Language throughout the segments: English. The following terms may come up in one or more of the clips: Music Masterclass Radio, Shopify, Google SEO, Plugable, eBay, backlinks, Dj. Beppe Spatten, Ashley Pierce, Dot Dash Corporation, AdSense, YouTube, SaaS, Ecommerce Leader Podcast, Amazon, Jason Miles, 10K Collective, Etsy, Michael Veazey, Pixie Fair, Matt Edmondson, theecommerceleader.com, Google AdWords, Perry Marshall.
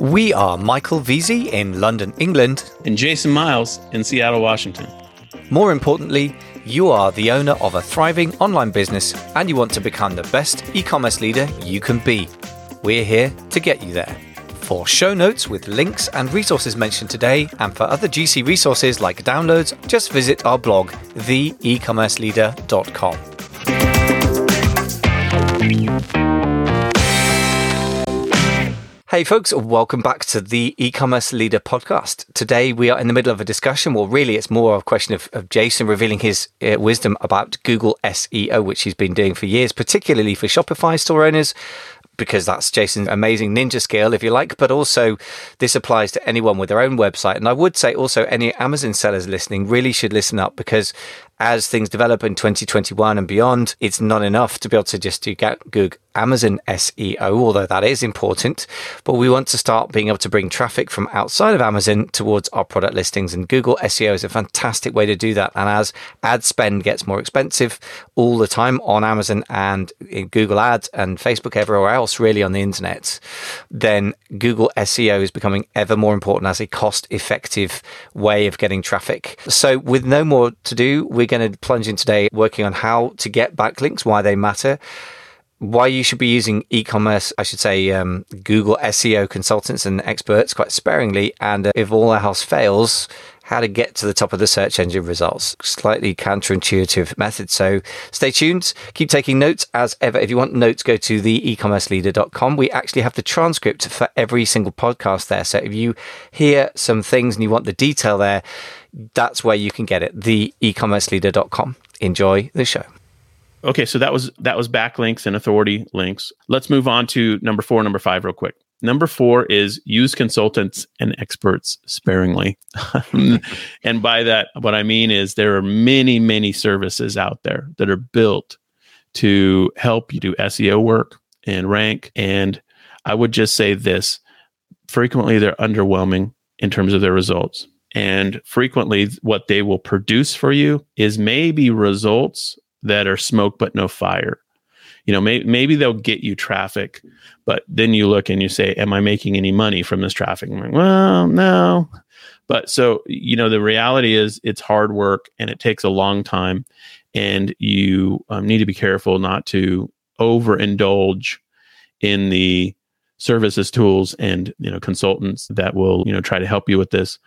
We are Michael Veazey in London, England, and Jason Miles in Seattle, Washington. More importantly, you are the owner of a thriving online business and you want to become the best e-commerce leader you can be. We're here to get you there. For show notes with links and resources mentioned today, and for other GC resources like downloads, just visit our blog, theecommerceleader.com. Hey folks, welcome back to the Ecommerce Leader Podcast. Today we are in the middle of a discussion. Well, really it's more a question of Jason revealing his wisdom about Google SEO, which he's been doing for years, particularly for Shopify store owners, because that's Jason's amazing ninja skill, if you like, but also this applies to anyone with their own website. And I would say also any Amazon sellers listening really should listen up, because as things develop in 2021 and beyond, it's not enough to be able to just do Google Amazon SEO, although that is important. But we want to start being able to bring traffic from outside of Amazon towards our product listings. And Google SEO is a fantastic way to do that. And as ad spend gets more expensive all the time on Amazon and in Google Ads and Facebook, everywhere else really on the internet, then Google SEO is becoming ever more important as a cost-effective way of getting traffic. So with no more to do, we're going to plunge in today working on how to get backlinks, why they matter, why you should be using Google SEO consultants and experts quite sparingly, and if all else fails, how to get to the top of the search engine results. Slightly counterintuitive method. So stay tuned. Keep taking notes as ever. If you want notes, go to theecommerceleader.com. We actually have the transcript for every single podcast there. So if you hear some things and you want the detail there, that's where you can get it. Theecommerceleader.com. Enjoy the show. Okay, so that was backlinks and authority links. Let's move on to number four, number five real quick. Number four is use consultants and experts sparingly. And by that, what I mean is there are many, many services out there that are built to help you do SEO work and rank. And I would just say this, frequently they're underwhelming in terms of their results. And frequently what they will produce for you is maybe results that are smoke but no fire. You know, maybe they'll get you traffic, but then you look and you say, am I making any money from this traffic? I'm like, well, no. But so, you know, the reality is it's hard work and it takes a long time, and you need to be careful not to overindulge in the services, tools, and, you know, consultants that will, you know, try to help you with this.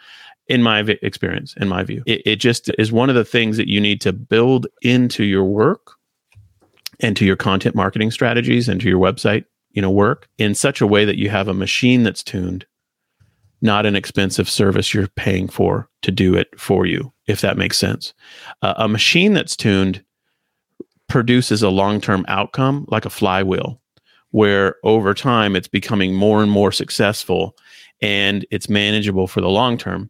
In my experience, in my view, it just is one of the things that you need to build into your work and to your content marketing strategies and to your website, you know, work in such a way that you have a machine that's tuned, not an expensive service you're paying for to do it for you, if that makes sense. A machine that's tuned produces a long-term outcome like a flywheel, where over time it's becoming more and more successful and it's manageable for the long term.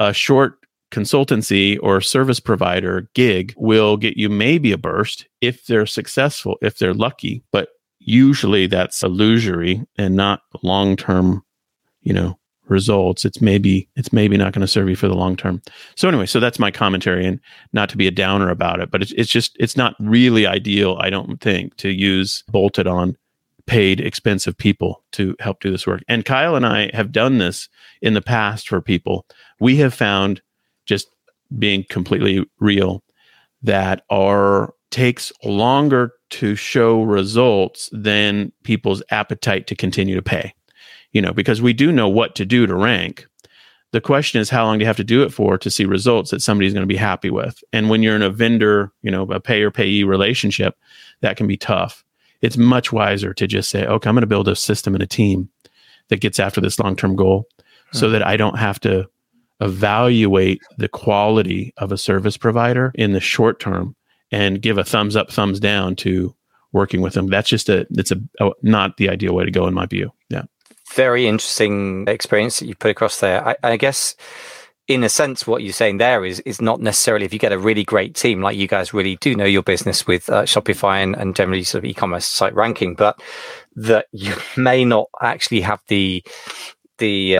A short consultancy or service provider gig will get you maybe a burst if they're successful, if they're lucky, but usually that's illusory and not long-term, you know, results. It's maybe not going to serve you for the long term. So anyway, so that's my commentary, and not to be a downer about it, but it's not really ideal, I don't think, to use bolted on paid expensive people to help do this work. And Kyle and I have done this in the past for people. We have found, just being completely real, that our takes longer to show results than people's appetite to continue to pay, you know, because we do know what to do to rank. The question is, how long do you have to do it for to see results that somebody's going to be happy with? And when you're in a vendor, you know, a payer payee relationship, that can be tough. It's much wiser to just say, okay, I'm going to build a system and a team that gets after this long-term goal so that I don't have to evaluate the quality of a service provider in the short term and give a thumbs up, thumbs down to working with them. That's just not the ideal way to go, in my view. Yeah. Very interesting experience that you put across there. I guess, in a sense, what you're saying there is not necessarily, if you get a really great team, like you guys really do know your business with Shopify and generally sort of e-commerce site ranking, but that you may not actually have the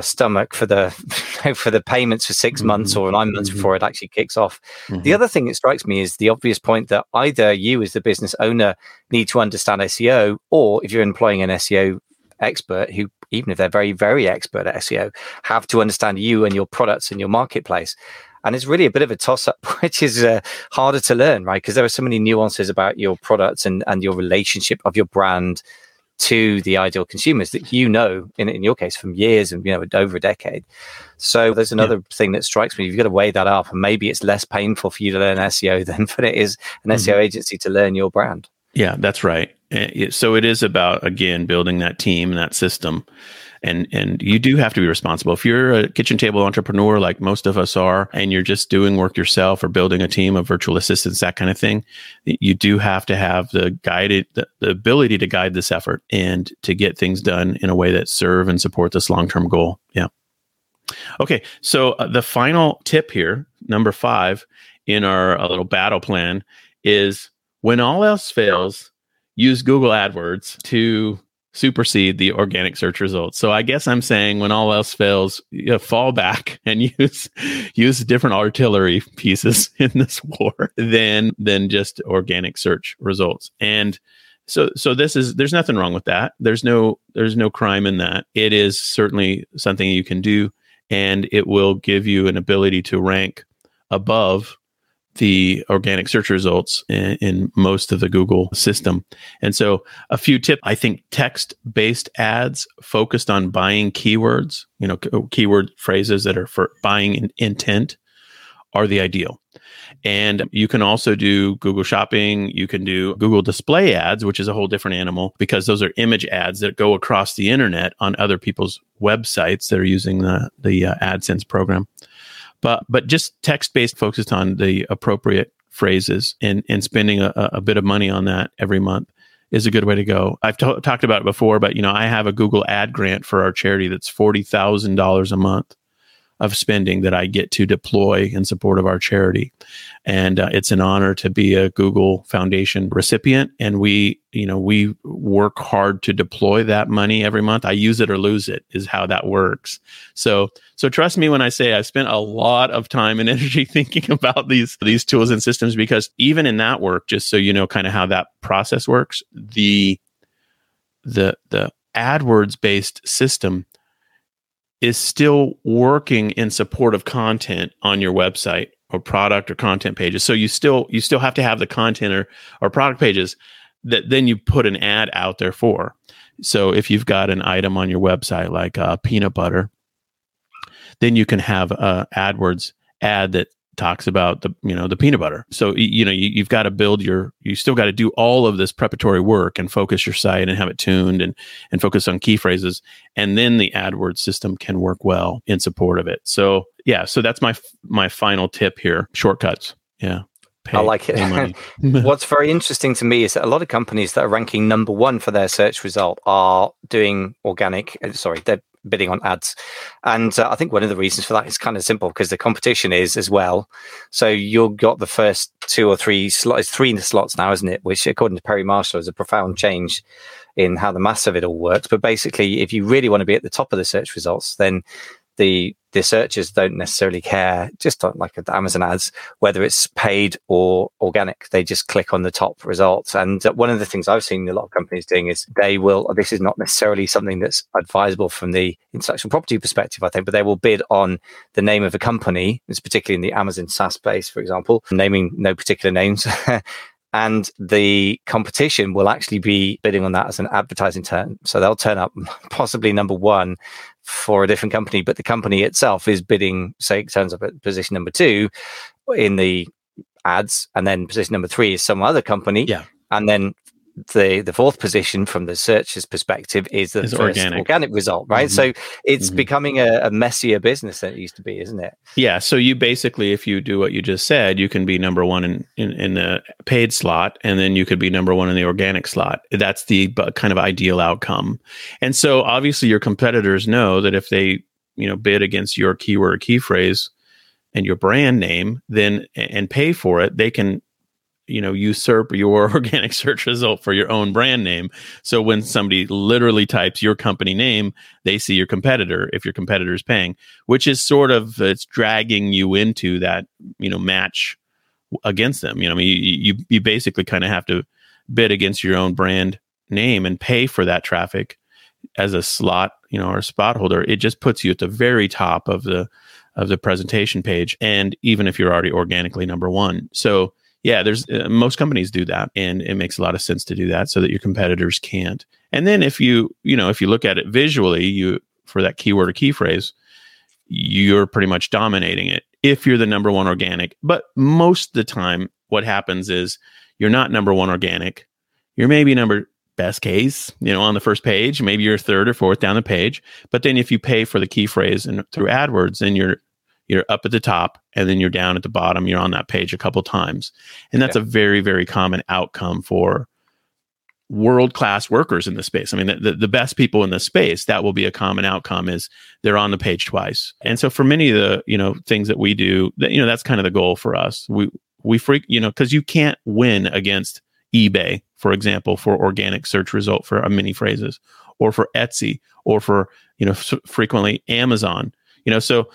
stomach for the payments for 6 months or 9 months before it actually kicks off. The other thing that strikes me is the obvious point that either you as the business owner need to understand SEO, or if you're employing an SEO expert who, even if they're very, very expert at SEO, have to understand you and your products and your marketplace. And it's really a bit of a toss-up, which is harder to learn, right? Because there are so many nuances about your products and your relationship of your brand to the ideal consumers that you know, in your case, from years and, you know, over a decade. So there's another thing that strikes me. You've got to weigh that up, and maybe it's less painful for you to learn SEO than for it is an SEO agency to learn your brand. Yeah, that's right. So it is about, again, building that team and that system. And you do have to be responsible. If you're a kitchen table entrepreneur, like most of us are, and you're just doing work yourself or building a team of virtual assistants, that kind of thing, you do have to have the ability to guide this effort and to get things done in a way that serve and support this long-term goal. Yeah. Okay. So the final tip here, number 5 in our little battle plan, is when all else fails, use Google AdWords to supersede the organic search results. So I guess I'm saying when all else fails, fall back and use different artillery pieces in this war than just organic search results. And so this is, there's nothing wrong with that. There's no crime in that. It is certainly something you can do, and it will give you an ability to rank above the organic search results in most of the Google system. And so a few tips, I think text-based ads focused on buying keywords, keyword phrases that are for buying intent, are the ideal. And you can also do Google Shopping. You can do Google Display ads, which is a whole different animal, because those are image ads that go across the internet on other people's websites that are using the AdSense program. But just text-based, focused on the appropriate phrases, and spending a bit of money on that every month is a good way to go. I've talked about it before, but I have a Google ad grant for our charity that's $40,000 a month of spending that I get to deploy in support of our charity. And it's an honor to be a Google Foundation recipient. And we work hard to deploy that money every month. I use it or lose it is how that works. So trust me when I say I've spent a lot of time and energy thinking about these tools and systems, because even in that work, just so you know kind of how that process works, the AdWords-based system is still working in support of content on your website or product or content pages. So you still have to have the content or product pages that then you put an ad out there for. So if you've got an item on your website like peanut butter, then you can have a AdWords ad that talks about the peanut butter. So you've got to build you still got to do all of this preparatory work and focus your site and have it tuned and focus on key phrases, and then the AdWords system can work well in support of it. So yeah, so that's my final tip here. Shortcuts. Yeah. I like it. What's very interesting to me is that a lot of companies that are ranking number one for their search result are doing they're bidding on ads. And I think one of the reasons for that is kind of simple, because the competition is as well. So you've got the first 2 or 3 slots, 3 slots now, isn't it? Which, according to Perry Marshall, is a profound change in how the mass of it all works. But basically, if you really want to be at the top of the search results, then the searchers don't necessarily care, just like the Amazon ads, whether it's paid or organic. They just click on the top results. And one of the things I've seen a lot of companies doing is this is not necessarily something that's advisable from the intellectual property perspective, I think, but they will bid on the name of a company. It's particularly in the Amazon SaaS space, for example, naming no particular names. And the competition will actually be bidding on that as an advertising term. So they'll turn up possibly number one for a different company, but the company itself is bidding, say it turns up at position number 2 in the ads, and then position number 3 is some other company. Yeah. And then the 4th position from the searcher's perspective is the first organic result, right? Mm-hmm. So it's becoming a messier business than it used to be, isn't it? Yeah. So you basically, if you do what you just said, you can be number one in the paid slot, and then you could be number one in the organic slot. That's the kind of ideal outcome. And so obviously your competitors know that if they, bid against your keyword, key phrase and your brand name, then, and pay for it, they can usurp your organic search result for your own brand name. So when somebody literally types your company name, they see your competitor, if your competitor is paying, which is sort of, it's dragging you into that, match against them. You basically kind of have to bid against your own brand name and pay for that traffic as a slot, you know, or spot holder, it just puts you at the very top of the presentation page. And even if you're already organically number one. So yeah, there's most companies do that, and it makes a lot of sense to do that so that your competitors can't. And then if you look at it visually, you, for that keyword or key phrase, you're pretty much dominating it if you're the number one organic. But most of the time, what happens is you're not number one organic. You're maybe number, best case, on the first page, maybe you're third or fourth down the page. But then if you pay for the key phrase and through AdWords, then you're up at the top, and then you're down at the bottom. You're on that page a couple times. And that's a very, very common outcome for world-class workers in the space. I mean, the best people in the space, that will be a common outcome, is they're on the page twice. And so for many of the, things that we do, that's kind of the goal for us. We freak, because you can't win against eBay, for example, for organic search result for many phrases, or for Etsy, or for, frequently Amazon, so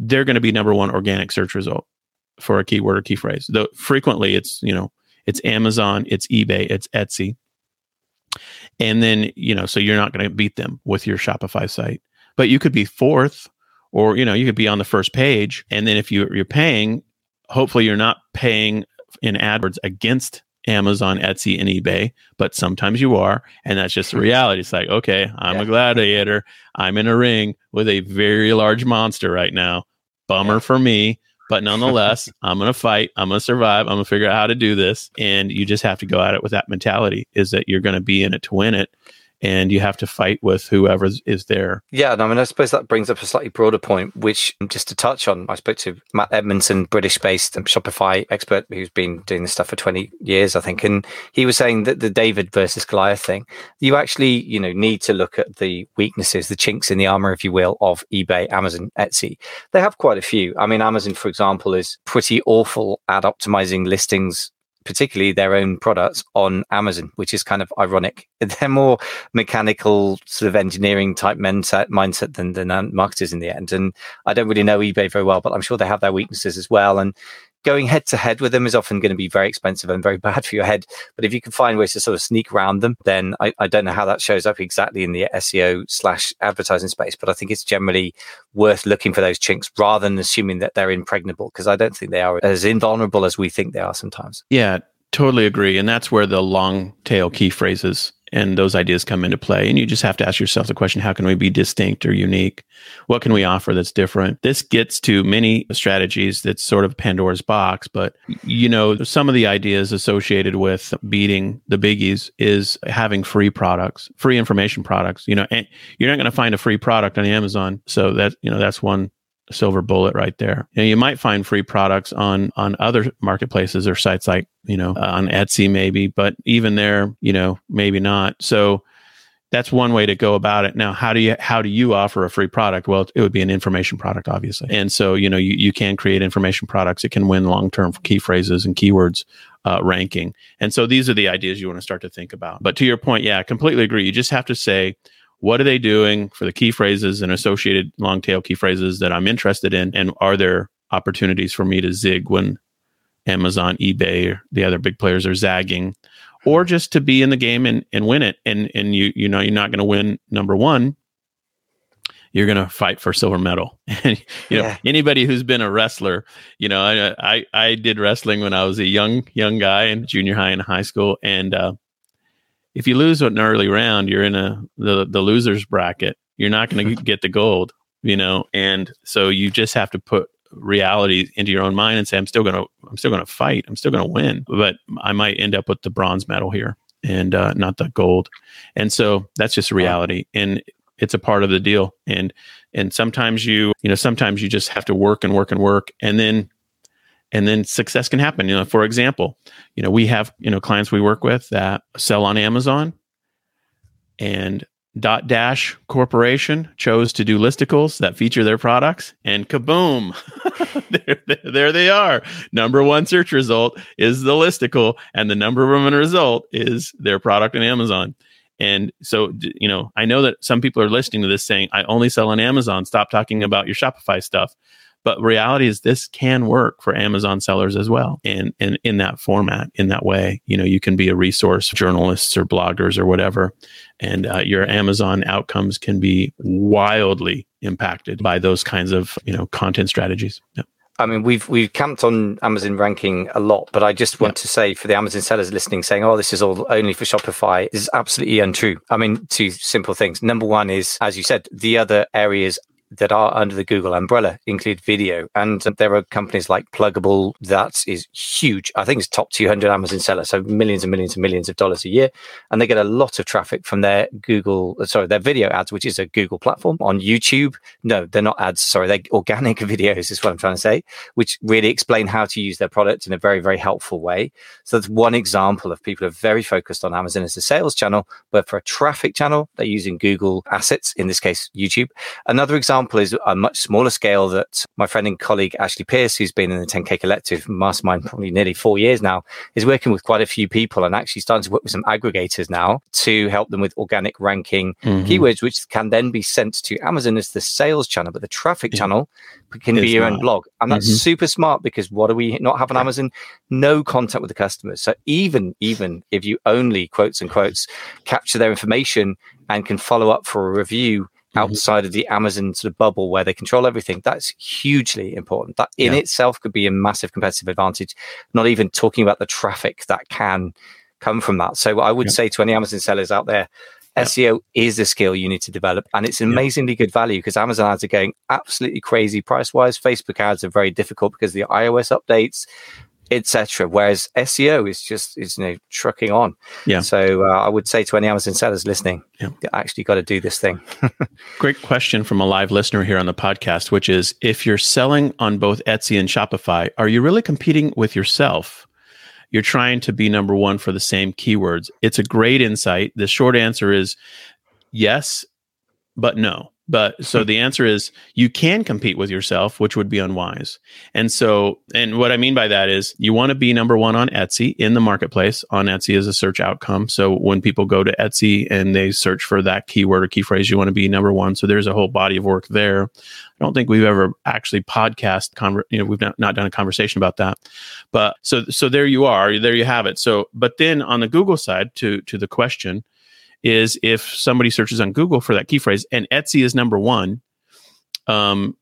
they're going to be number one organic search result for a keyword or key phrase. Though frequently it's, it's Amazon, it's eBay, it's Etsy. And then, so you're not going to beat them with your Shopify site, but you could be fourth, or, you could be on the first page. And then if you're paying, hopefully you're not paying in AdWords against Amazon, Etsy, and eBay, but sometimes you are, and that's just the reality. It's like, okay, I'm a gladiator. I'm in a ring with a very large monster right now. Bummer for me, but nonetheless, I'm going to fight. I'm going to survive. I'm going to figure out how to do this. And you just have to go at it with that mentality, is that you're going to be in it to win it, and you have to fight with whoever is there. Yeah, and I mean, I suppose that brings up a slightly broader point, which, just to touch on, I spoke to Matt Edmondson, British-based Shopify expert, who's been doing this stuff for 20 years, I think. And he was saying that the David versus Goliath thing, you actually, need to look at the weaknesses, the chinks in the armor, if you will, of eBay, Amazon, Etsy. They have quite a few. I mean, Amazon, for example, is pretty awful at optimizing listings, particularly their own products on Amazon, which is kind of ironic. They're more mechanical sort of engineering type mindset than marketers in the end. And I don't really know eBay very well, but I'm sure they have their weaknesses as well. And going head to head with them is often going to be very expensive and very bad for your head. But if you can find ways to sort of sneak around them, then I don't know how that shows up exactly in the SEO/advertising space, but I think it's generally worth looking for those chinks rather than assuming that they're impregnable, because I don't think they are as invulnerable as we think they are sometimes. Yeah, totally agree. And that's where the long tail key phrases and those ideas come into play. And you just have to ask yourself the question, how can we be distinct or unique? What can we offer that's different? This gets to many strategies that's sort of Pandora's box, but some of the ideas associated with beating the biggies is having free products, free information products, and you're not going to find a free product on Amazon. So that, that's one silver bullet right there. You might find free products on other marketplaces or sites like, on Etsy maybe, but even there, maybe not. So that's one way to go about it. Now, how do you offer a free product? Well, it would be an information product, obviously. And so, you can create information products. It can win long-term key phrases and keywords ranking. And so these are the ideas you want to start to think about. But to your point, yeah, I completely agree. You just have to say, what are they doing for the key phrases and associated long tail key phrases that I'm interested in? And are there opportunities for me to zig when Amazon, eBay, or the other big players are zagging, or just to be in the game and win it? And you're not going to win number one. You're going to fight for silver medal. And anybody who's been a wrestler, I did wrestling when I was a young guy in junior high and high school. And, if you lose an early round, you're in the loser's bracket. You're not going to get the gold, And so you just have to put reality into your own mind and say, I'm still going to fight. I'm still going to win, but I might end up with the bronze medal here and not the gold. And so that's just reality, and it's a part of the deal. And sometimes you just have to work, and then success can happen. For example, we have, clients we work with that sell on Amazon, and Dot Dash Corporation chose to do listicles that feature their products, and kaboom, there they are. Number one search result is the listicle, and the number one result is their product on Amazon. And so, I know that some people are listening to this saying, I only sell on Amazon. Stop talking about your Shopify stuff. But reality is this can work for Amazon sellers as well. And in that format, in that way, you know, you can be a resource, journalists or bloggers or whatever. And your Amazon outcomes can be wildly impacted by those kinds of, you know, content strategies. Yeah. I mean, we've camped on Amazon ranking a lot, but I just want to say for the Amazon sellers listening saying, oh, this is all only for Shopify, is absolutely untrue. I mean, two simple things. Number one is, as you said, the other areas that are under the Google umbrella include video. And there are companies like Plugable. That is huge. I think it's top 200 Amazon seller. So millions and millions and millions of dollars a year. And they get a lot of traffic from their their video ads, which is a Google platform on YouTube. No, they're not ads. Sorry, they're organic videos is what I'm trying to say, which really explain how to use their product in a very, very helpful way. So that's one example of people who are very focused on Amazon as a sales channel, but for a traffic channel, they're using Google assets, in this case, YouTube. Another example is a much smaller scale that my friend and colleague Ashley Pierce, who's been in the 10K Collective mastermind probably nearly 4 years now, is working with quite a few people and actually starting to work with some aggregators now to help them with organic ranking keywords, which can then be sent to Amazon as the sales channel, but the traffic channel can be your own blog. And that's super smart, because what do we not have on Amazon? No contact with the customers. So even if you only, quotes and quotes, capture their information and can follow up for a review outside of the Amazon sort of bubble where they control everything, that's hugely important. That in itself could be a massive competitive advantage, not even talking about the traffic that can come from that. So I would say to any Amazon sellers out there, SEO is a skill you need to develop, and it's amazingly good value because Amazon ads are going absolutely crazy price-wise. Facebook ads are very difficult because of the iOS updates, etc. Whereas SEO is just trucking on. Yeah. So I would say to any Amazon sellers listening, you actually got to do this thing. Great question from a live listener here on the podcast, which is, if you're selling on both Etsy and Shopify, are you really competing with yourself? You're trying to be number one for the same keywords. It's a great insight. The short answer is yes, but no. But so the answer is you can compete with yourself, which would be unwise. And what I mean by that is you want to be number one on Etsy in the marketplace. On Etsy is a search outcome. So when people go to Etsy and they search for that keyword or key phrase, you want to be number one. So there's a whole body of work there. I don't think we've ever actually we've not done a conversation about that. But so there you are, there you have it. So, but then on the Google side to the question, is if somebody searches on Google for that key phrase and Etsy is number one, and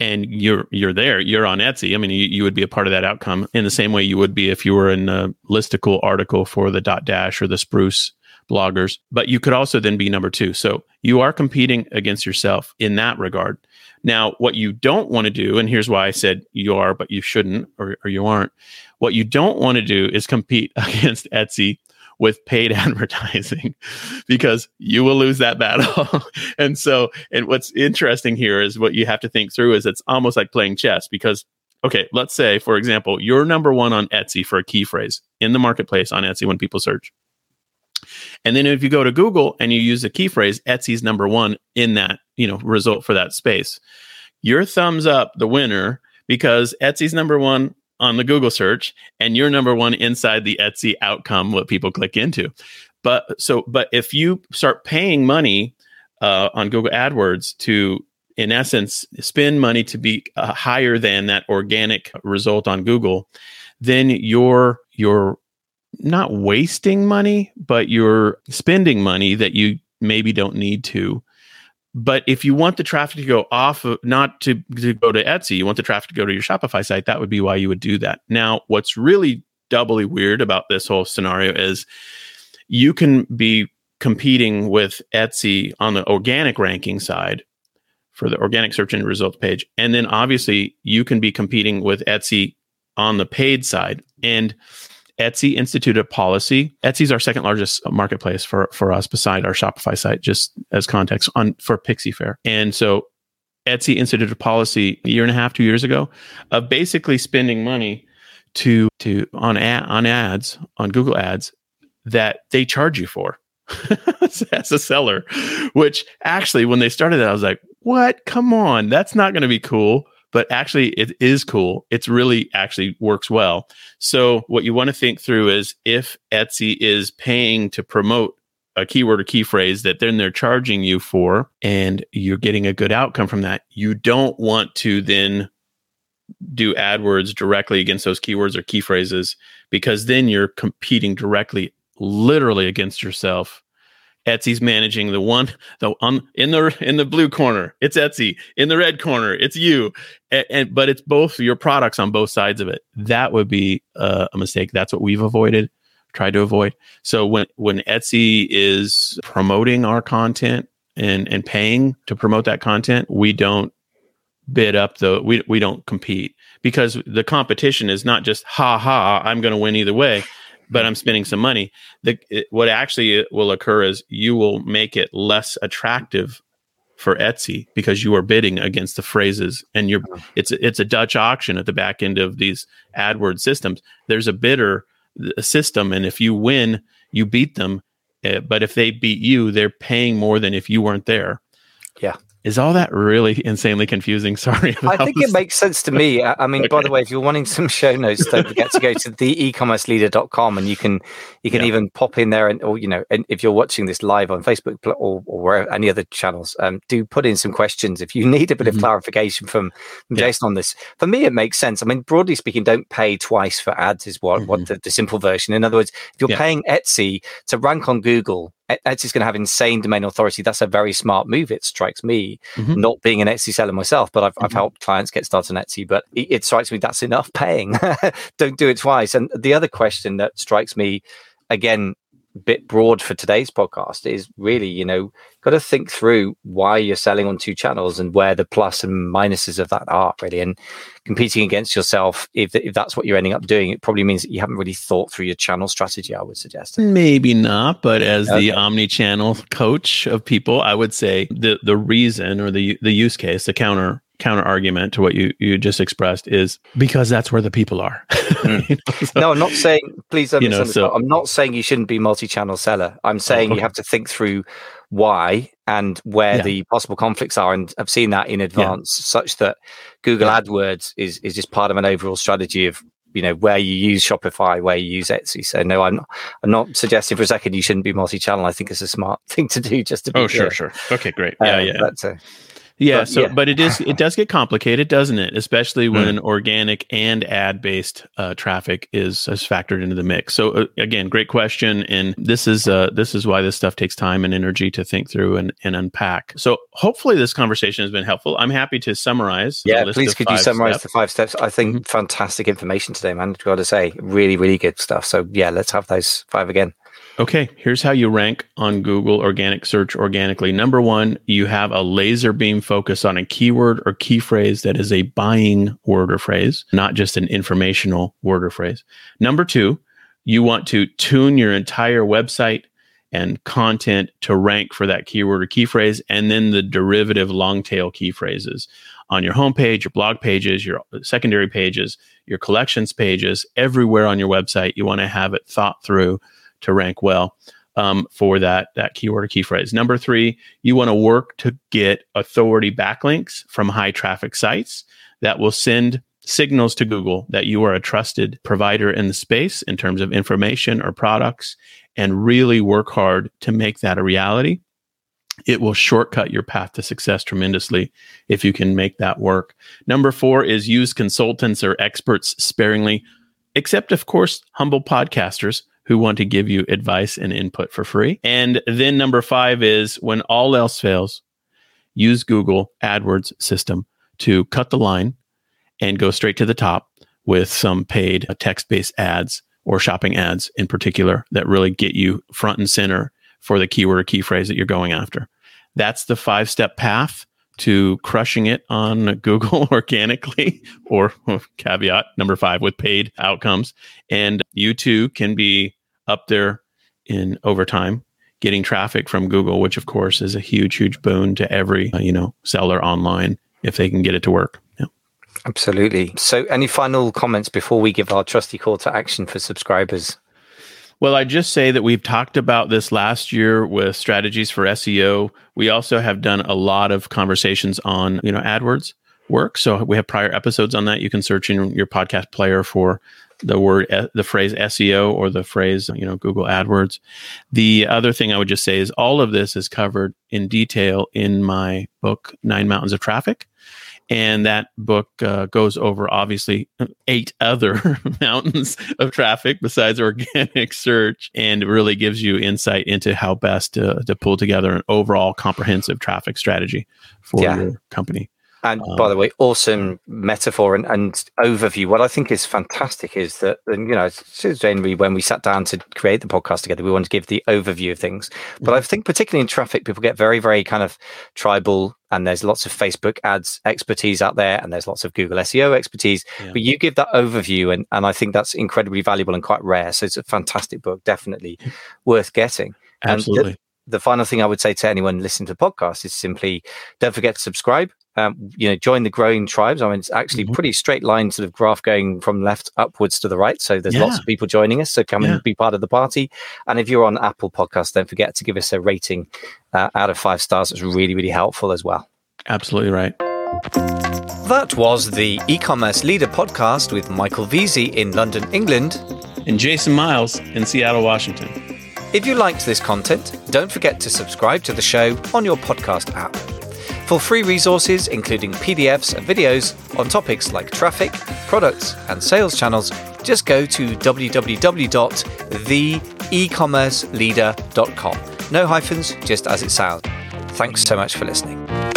you're there, you're on Etsy. I mean, you would be a part of that outcome in the same way you would be if you were in a listicle article for the Dot Dash or the Spruce bloggers, but you could also then be number two. So you are competing against yourself in that regard. Now, what you don't want to do, and here's why I said you are, but you shouldn't, or you aren't. What you don't want to do is compete against Etsy with paid advertising, because you will lose that battle. And what's interesting here is what you have to think through is it's almost like playing chess, because, okay, let's say, for example, you're number one on Etsy for a key phrase in the marketplace on Etsy when people search. And then if you go to Google and you use a key phrase, Etsy's number one in that, result for that space. Your thumbs up the winner, because Etsy's number one on the Google search and you're number one inside the Etsy outcome, what people click into. But if you start paying money on Google AdWords to, in essence, spend money to be higher than that organic result on Google, then you're not wasting money, but you're spending money that you maybe don't need to. But if you want the traffic to go off, not to go to Etsy, you want the traffic to go to your Shopify site, that would be why you would do that. Now, what's really doubly weird about this whole scenario is you can be competing with Etsy on the organic ranking side for the organic search engine results page. And then obviously you can be competing with Etsy on the paid side. And Etsy instituted a policy. Etsy's our second largest marketplace for us beside our Shopify site, just as context, for Pixie Fair. And so Etsy instituted a policy a year and a half, 2 years ago, of basically spending money on ads, on Google ads, that they charge you for as a seller, which actually when they started that, I was like, what? Come on. That's not going to be cool. But actually, it is cool. It's really actually works well. So what you want to think through is if Etsy is paying to promote a keyword or key phrase that then they're charging you for, and you're getting a good outcome from that, you don't want to then do AdWords directly against those keywords or key phrases, because then you're competing directly, literally against yourself. Etsy's managing the one, in the blue corner, it's Etsy. In the red corner, it's you. But it's both your products on both sides of it. That would be a mistake. That's what we've avoided, tried to avoid. So when Etsy is promoting our content and paying to promote that content, we don't bid up we don't compete, because the competition is not just I'm going to win either way, but I'm spending some money. What actually will occur is you will make it less attractive for Etsy, because you are bidding against the phrases, and it's a Dutch auction at the back end of these AdWords systems. There's a bidder system, and if you win, you beat them. But if they beat you, they're paying more than if you weren't there. Yeah. Is all that really insanely confusing? Sorry. I think it makes sense to me. I mean, okay. By the way, if you're wanting some show notes, don't forget to go to theecommerceleader.com, and you can even pop in there, and if you're watching this live on Facebook or wherever, any other channels, do put in some questions if you need a bit of clarification from Jason on this. For me, it makes sense. I mean, broadly speaking, don't pay twice for ads is what the simple version. In other words, if you're paying Etsy to rank on Google, Etsy's going to have insane domain authority. That's a very smart move, it strikes me, not being an Etsy seller myself, but I've helped clients get started on Etsy, but it strikes me that's enough paying. Don't do it twice. And the other question that strikes me, again, a bit broad for today's podcast, is really, got to think through why you're selling on two channels and where the plus and minuses of that are, really. And competing against yourself, if that's what you're ending up doing, it probably means that you haven't really thought through your channel strategy, I would suggest. Maybe not, but as the omni-channel coach of people, I would say the reason, or the use case, the counter argument to what you just expressed, is because that's where the people are. No, I'm not saying, please don't misunderstand. I'm not saying you shouldn't be multi-channel seller. I'm saying you have to think through why and where the possible conflicts are. And I've seen that in advance, such that Google AdWords is just part of an overall strategy of, where you use Shopify, where you use Etsy. So no, I'm not suggesting for a second you shouldn't be multi-channel. I think it's a smart thing to do, just to be clear. Sure. Okay, great. But it does get complicated, doesn't it? Especially when organic and ad-based traffic is factored into the mix. So again, great question, and this is why this stuff takes time and energy to think through and unpack. So hopefully this conversation has been helpful. I'm happy to summarize. Yeah, please could you summarize the 5 steps? I think fantastic information today, man. Got to say, really, really good stuff. So yeah, let's have those 5 again. Okay, here's how you rank on Google organic search organically. Number 1, you have a laser beam focus on a keyword or key phrase that is a buying word or phrase, not just an informational word or phrase. Number 2, you want to tune your entire website and content to rank for that keyword or key phrase, and then the derivative long tail key phrases on your homepage, your blog pages, your secondary pages, your collections pages, everywhere on your website. You want to have it thought through to rank well for that keyword or key phrase. Number 3, you want to work to get authority backlinks from high traffic sites that will send signals to Google that you are a trusted provider in the space in terms of information or products, and really work hard to make that a reality. It will shortcut your path to success tremendously if you can make that work. Number 4 is use consultants or experts sparingly, except of course, humble podcasters who want to give you advice and input for free. And then number 5 is, when all else fails, use Google AdWords system to cut the line and go straight to the top with some paid text-based ads or shopping ads in particular that really get you front and center for the keyword or key phrase that you're going after. That's the 5-step path to crushing it on Google organically, or caveat number 5 with paid outcomes. And you too can be up there in overtime, getting traffic from Google, which of course is a huge, huge boon to every, seller online if they can get it to work. Yeah. Absolutely. So any final comments before we give our trusty call to action for subscribers? Well, I just say that we've talked about this last year with strategies for SEO. We also have done a lot of conversations on, AdWords work. So we have prior episodes on that. You can search in your podcast player for the phrase SEO or the phrase, Google AdWords. The other thing I would just say is all of this is covered in detail in my book, 9 Mountains of Traffic. And that book goes over, obviously, 8 other mountains of traffic besides organic search, and really gives you insight into how best to pull together an overall comprehensive traffic strategy for your company. And by the way, awesome metaphor and overview. What I think is fantastic is that, and, you know, when we sat down to create the podcast together, we wanted to give the overview of things. But I think particularly in traffic, people get very, very kind of tribal, and there's lots of Facebook ads expertise out there, and there's lots of Google SEO expertise. Yeah. But you give that overview, and I think that's incredibly valuable and quite rare. So it's a fantastic book, definitely worth getting. Absolutely. And the final thing I would say to anyone listening to the podcast is simply don't forget to subscribe. Join the growing tribes. I mean, it's actually pretty straight line sort of graph going from left upwards to the right. So there's lots of people joining us. So come and be part of the party. And if you're on Apple Podcasts, don't forget to give us a rating out of 5 stars. It's really, really helpful as well. Absolutely right. That was the Ecommerce Leader Podcast with Michael Veazey in London, England. And Jason Miles in Seattle, Washington. If you liked this content, don't forget to subscribe to the show on your podcast app. For free resources, including PDFs and videos on topics like traffic, products, and sales channels, just go to www.theecommerceleader.com. No hyphens, just as it sounds. Thanks so much for listening.